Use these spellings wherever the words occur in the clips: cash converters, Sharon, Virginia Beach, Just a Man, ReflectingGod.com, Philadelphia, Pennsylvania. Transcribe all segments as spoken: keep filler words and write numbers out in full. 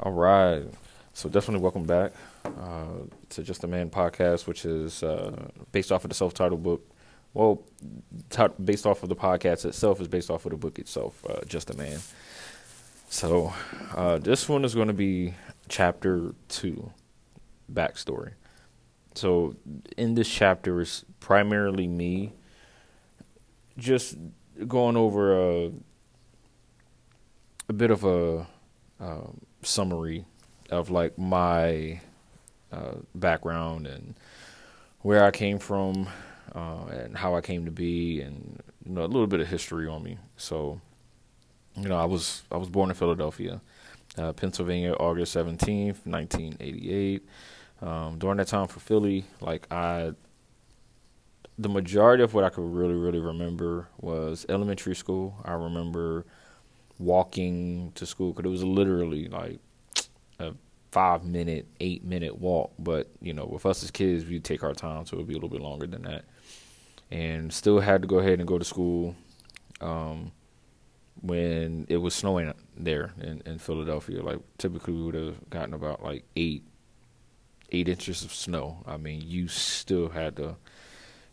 All right. So definitely welcome back uh, to Just a Man podcast, which is uh, based off of the self-titled book. Well, based off of the podcast itself is based off of the book itself, uh, Just a Man. So uh, this one is going to be chapter two, backstory. So in this chapter is primarily me just going over a, a bit of a uh, summary of like my uh, background and where I came from. Uh, and how I came to be, and you know, a little bit of history on me. So, you know, I was I was born in Philadelphia, uh, Pennsylvania, August seventeenth, nineteen eighty eight. Um, during that time for Philly, like I, the majority of what I could really really remember was elementary school. I remember walking to school because it was literally like a five minute, eight minute walk. But you know, with us as kids, we take our time, so it'd be a little bit longer than that. And still had to go ahead and go to school um, when it was snowing there in, in Philadelphia. Like, typically we would have gotten about, like, eight eight inches of snow. I mean, you still had to,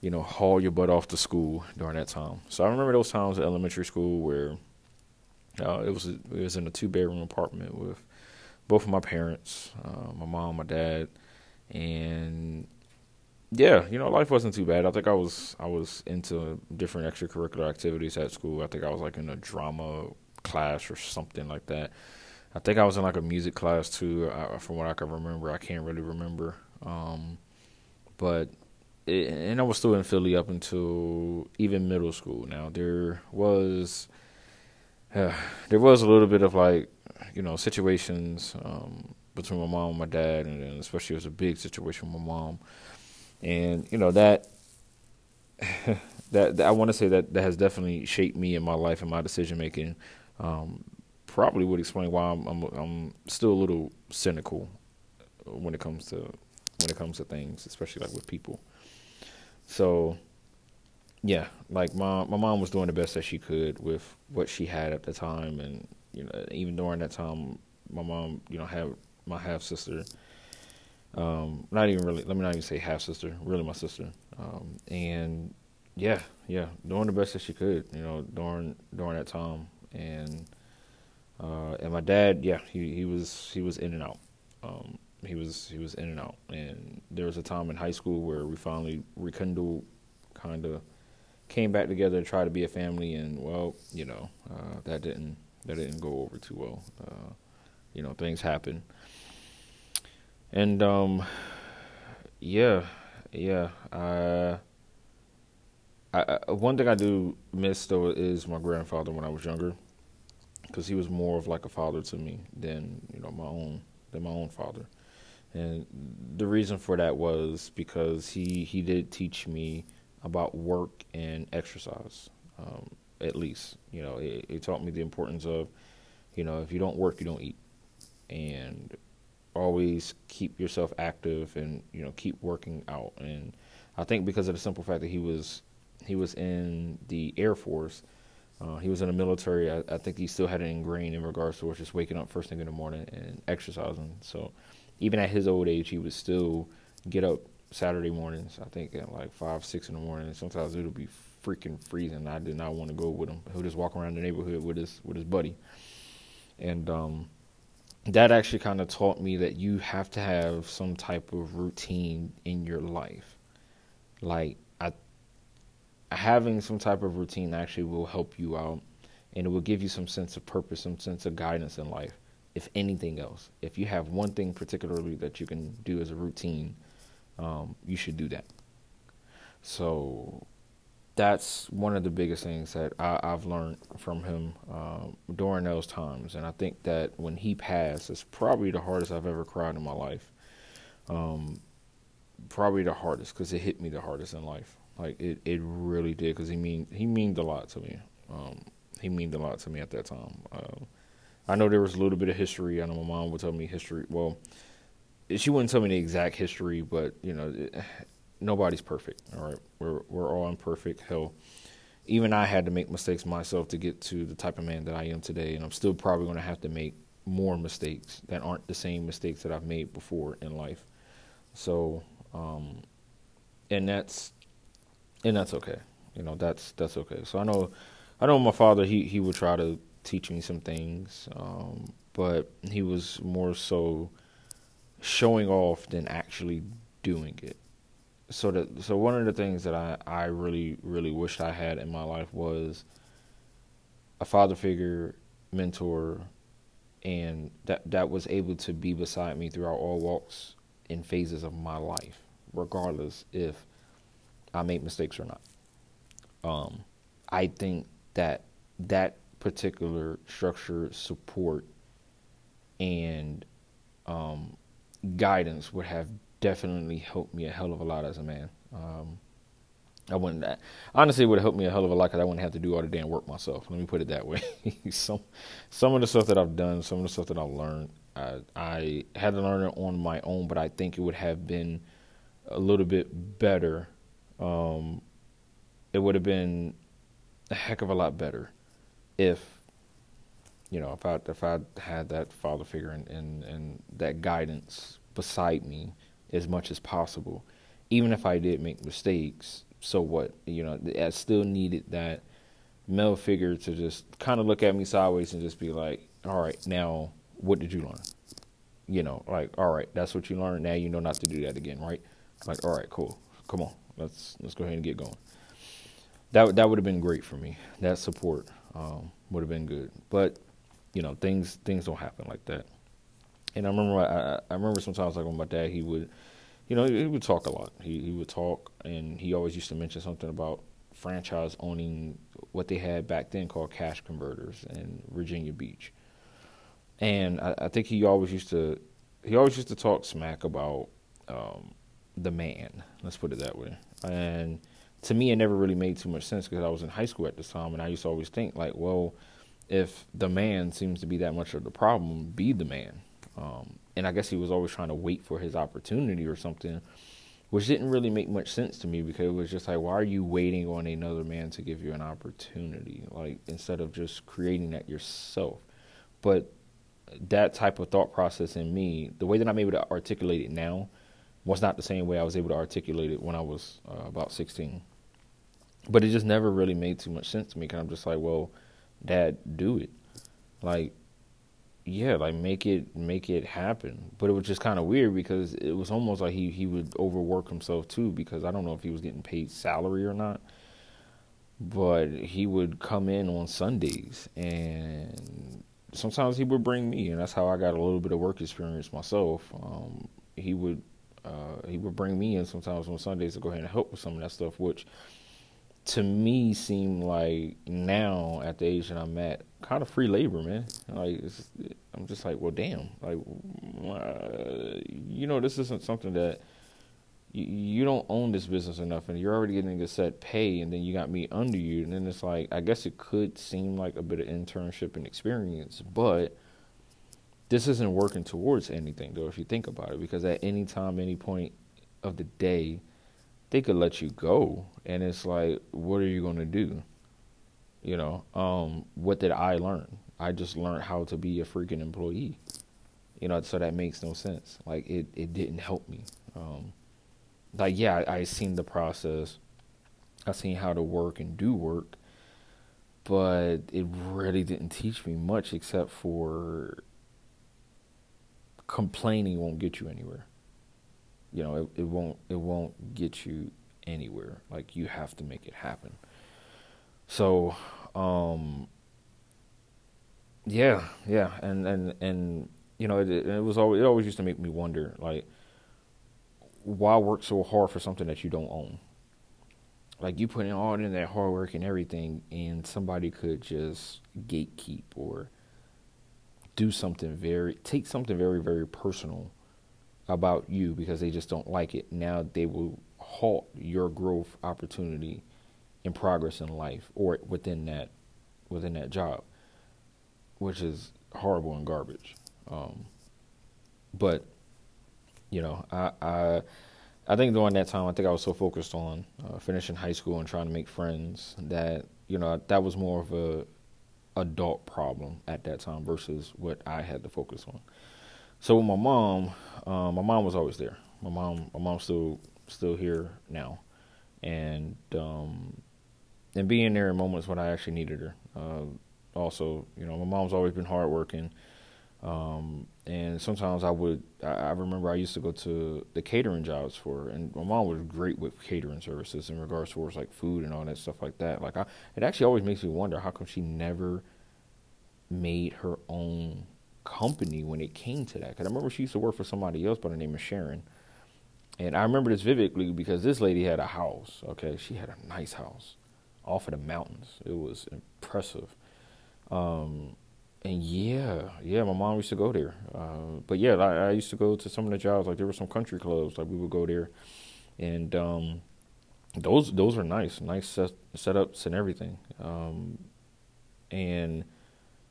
you know, haul your butt off to school during that time. So I remember those times in elementary school where uh, it was it was in a two-bedroom apartment with both of my parents, uh, my mom, my dad, and yeah, you know, life wasn't too bad. I think I was I was into different extracurricular activities at school. I think I was like in a drama class or something like that. I think I was in like a music class too, I, from what I can remember. I can't really remember. Um, but it, and I was still in Philly up until even middle school. Now there was uh, there was a little bit of like, you know, situations um, between my mom and my dad, and, and especially it was a big situation with my mom. And, you know, that, that, that I want to say that that has definitely shaped me in my life and my decision-making. Um, probably would explain why I'm, I'm I'm still a little cynical when it comes to, when it comes to things, especially like with people. So yeah, like my, my mom was doing the best that she could with what she had at the time. And, you know, even during that time, my mom, you know, had my half-sister. Um, not even really, let me not even say half-sister, really my sister. Um, and yeah, yeah, doing the best that she could, you know, during, during that time. And, uh, and my dad, yeah, he, he was, he was in and out. Um, he was, he was in and out. And there was a time in high school where we finally rekindled, kind of came back together to try to be a family. And well, you know, uh, that didn't, that didn't go over too well. Uh, you know, things happen. And, um, yeah, yeah, I, I, I, one thing I do miss, though, is my grandfather when I was younger, because he was more of like a father to me than, you know, my own, than my own father. And the reason for that was because he, he did teach me about work and exercise, um, at least. You know, it, it taught me the importance of, you know, if you don't work, you don't eat. And always keep yourself active and, you know, keep working out. And I think because of the simple fact that he was he was in the Air Force, uh, he was in the military, I, I think he still had it ingrained in regards to just waking up first thing in the morning and exercising. So even at his old age, he would still get up Saturday mornings, I think at like five, six in the morning. Sometimes it would be freaking freezing. I did not want to go with him. He'll just walk around the neighborhood with his, with his buddy. And, um... that actually kind of taught me that you have to have some type of routine in your life. Like, I, having some type of routine actually will help you out, and it will give you some sense of purpose, some sense of guidance in life, if anything else. If you have one thing particularly that you can do as a routine, um, you should do that. So that's one of the biggest things that I, I've learned from him uh, during those times. And I think that when he passed, it's probably the hardest I've ever cried in my life. Um, probably the hardest, because it hit me the hardest in life. Like, it, it really did, because he mean, he meaned a lot to me. Um, he meaned a lot to me at that time. Uh, I know there was a little bit of history. I know my mom would tell me history. Well, she wouldn't tell me the exact history, but, you know, it, nobody's perfect, all right? We're we're all imperfect. Hell, even I had to make mistakes myself to get to the type of man that I am today, and I'm still probably going to have to make more mistakes that aren't the same mistakes that I've made before in life. So, um, and that's, and that's okay. You know, that's, that's okay. So I know, I know my father, he, he would try to teach me some things, um, but he was more so showing off than actually doing it. So that, so one of the things that I, I really, really wished I had in my life was a father figure, mentor, and that, that was able to be beside me throughout all walks and phases of my life, regardless if I made mistakes or not. Um, I think that that particular structure, support, and um, guidance would have definitely helped me a hell of a lot as a man. Um, I wouldn't, honestly, it would have helped me a hell of a lot because I wouldn't have to do all the damn work myself. Let me put it that way. some some of the stuff that I've done, some of the stuff that I've learned, I, I had to learn it on my own, but I think it would have been a little bit better. Um, it would have been a heck of a lot better if, you know, if I, if I had that father figure and, and, and that guidance beside me as much as possible. Even if I did make mistakes, so what? You know, I still needed that male figure to just kind of look at me sideways and just be like, all right, now what did you learn? You know, like, all right, that's what you learned. Now you know not to do that again, right? Like, all right, cool. Come on. Let's let's go ahead and get going. That that would have been great for me. That support um, would have been good. But, you know, things things don't happen like that. And I remember I, I remember sometimes, like, when my dad, he would... You know, he would talk a lot. He he would talk, and he always used to mention something about franchise owning what they had back then called cash converters in Virginia Beach. And I, I think he always used to he always used to talk smack about um, the man. Let's put it that way. And to me, it never really made too much sense because I was in high school at this time, and I used to always think like, well, if the man seems to be that much of the problem, be the man. Um, and I guess he was always trying to wait for his opportunity or something, which didn't really make much sense to me because it was just like, why are you waiting on another man to give you an opportunity? Like, instead of just creating that yourself. But that type of thought process in me, the way that I'm able to articulate it now was not the same way I was able to articulate it when I was uh, about sixteen. But it just never really made too much sense to me because I'm just like, well, Dad, do it. Like, yeah, like make it make it happen. But it was just kind of weird because it was almost like he, he would overwork himself too because I don't know if he was getting paid salary or not. But he would come in on Sundays and sometimes he would bring me, and that's how I got a little bit of work experience myself. Um, he would uh, he would bring me in sometimes on Sundays to go ahead and help with some of that stuff, which to me seemed like now at the age that I'm at, kind of free labor, man. Like, it's, I'm just like, well, damn. Like, uh, you know, this isn't something that you, you don't own this business enough, and you're already getting a set pay, and then you got me under you, and then it's like, I guess it could seem like a bit of internship and experience, but this isn't working towards anything, though, if you think about it, because at any time, any point of the day, they could let you go, and it's like, what are you going to do? You know, um, what did I learn? I just learned how to be a freaking employee. You know, so that makes no sense. Like, it, it didn't help me. Um, like, yeah, I, I seen the process. I seen how to work and do work. But it really didn't teach me much except for complaining won't get you anywhere. You know, it, it won't it won't get you anywhere. Like, you have to make it happen. So, um, yeah, yeah. And, and, and you know, it, it was always, it always used to make me wonder, like, why work so hard for something that you don't own? Like, you put in all in that hard work and everything, and somebody could just gatekeep or do something very, take something very, very personal about you because they just don't like it. Now they will halt your growth opportunity in progress in life or within that within that job, which is horrible and garbage. Um, but, you know, I, I I think during that time, I think I was so focused on uh, finishing high school and trying to make friends that, you know, that was more of a adult problem at that time versus what I had to focus on. So with my mom, uh, my mom was always there. My mom, my mom's still still here now, and um, and being there in moments when I actually needed her. Uh, also, you know, my mom's always been hardworking. Um, and sometimes I would, I, I remember I used to go to the catering jobs for, and my mom was great with catering services in regards towards like food and all that stuff like that. Like I, it actually always makes me wonder how come she never made her own company when it came to that. Cause I remember she used to work for somebody else by the name of Sharon. And I remember this vividly because this lady had a house. Okay. She had a nice house off of the mountains. It was impressive. Um, And yeah, yeah, my mom used to go there. Uh, but yeah, I, I used to go to some of the jobs. Like there were some country clubs. Like we would go there, and um, those those are nice, nice set, setups and everything. Um, and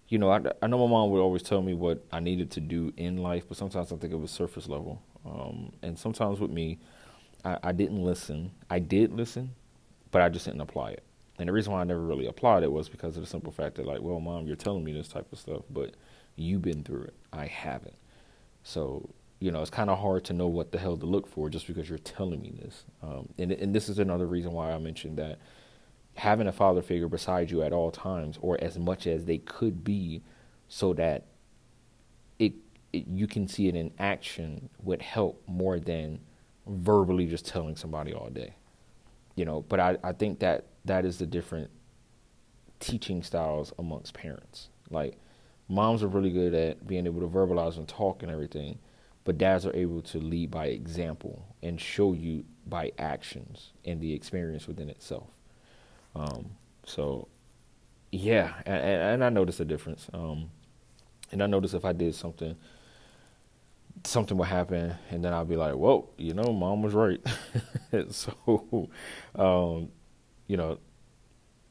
you know, I, I know my mom would always tell me what I needed to do in life, but sometimes I think it was surface level. Um, and sometimes with me, I, I didn't listen. I did listen, but I just didn't apply it. And the reason why I never really applied it was because of the simple fact that, like, well, Mom, you're telling me this type of stuff, but you've been through it. I haven't. So, you know, it's kind of hard to know what the hell to look for just because you're telling me this. Um, and, and this is another reason why I mentioned that having a father figure beside you at all times, or as much as they could be, so that it, it you can see it in action, would help more than verbally just telling somebody all day. You know, but I, I think that that is the different teaching styles amongst parents. Like, moms are really good at being able to verbalize and talk and everything, but dads are able to lead by example and show you by actions and the experience within itself. Um, so, yeah, and, and I noticed a difference. Um, and I noticed if I did something, something would happen, and then I'll be like, whoa, you know, Mom was right. So, um, you know,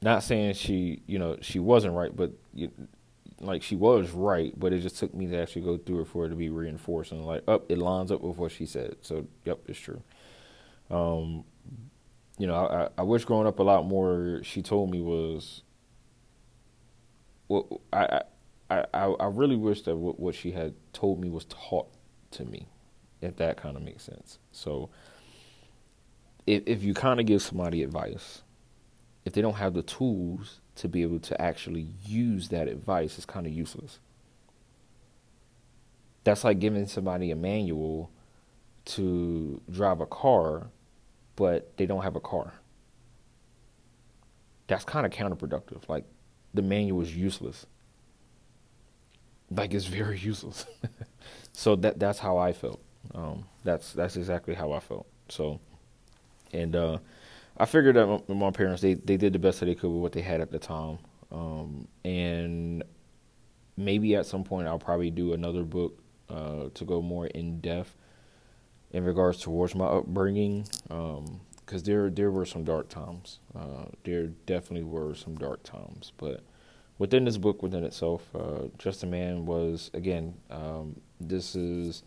not saying she, you know, she wasn't right, but you, like she was right, but it just took me to actually go through it for it to be reinforced and like, up, oh, it lines up with what she said. So, yep, it's true. Um, you know, I, I wish growing up a lot more, she told me was, well, I, I, I, I really wish that what, what she had told me was taught to me, if that kind of makes sense. So if, if you kind of give somebody advice, if they don't have the tools to be able to actually use that advice, it's kind of useless. That's like giving somebody a manual to drive a car, but they don't have a car. That's kind of counterproductive. Like, the manual is useless. Like, it's very useless. So that that's how I felt. Um, that's that's exactly how I felt. So, and uh, I figured that my, my parents, they, they did the best that they could with what they had at the time. Um, and maybe at some point I'll probably do another book uh, to go more in depth in regards towards my upbringing. Um, 'cause there there were some dark times. Uh, there definitely were some dark times, but within this book, within itself, uh, Just a Man was, again, um, this is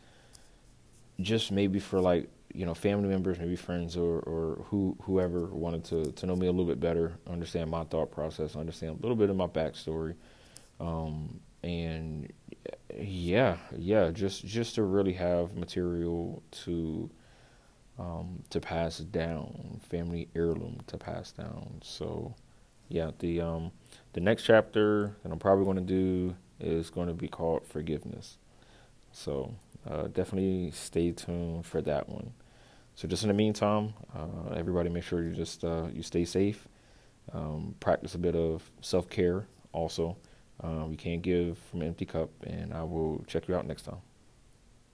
just maybe for, like, you know, family members, maybe friends or, or who whoever wanted to, to know me a little bit better, understand my thought process, understand a little bit of my backstory. Um, and, yeah, yeah, just just to really have material to um, to pass down, family heirloom to pass down. So, yeah, the um, the next chapter that I'm probably going to do is going to be called Forgiveness. So uh, definitely stay tuned for that one. So just in the meantime, uh, everybody make sure you just uh, you stay safe. Um, practice a bit of self-care also. Um, you can't give from an empty cup, and I will check you out next time.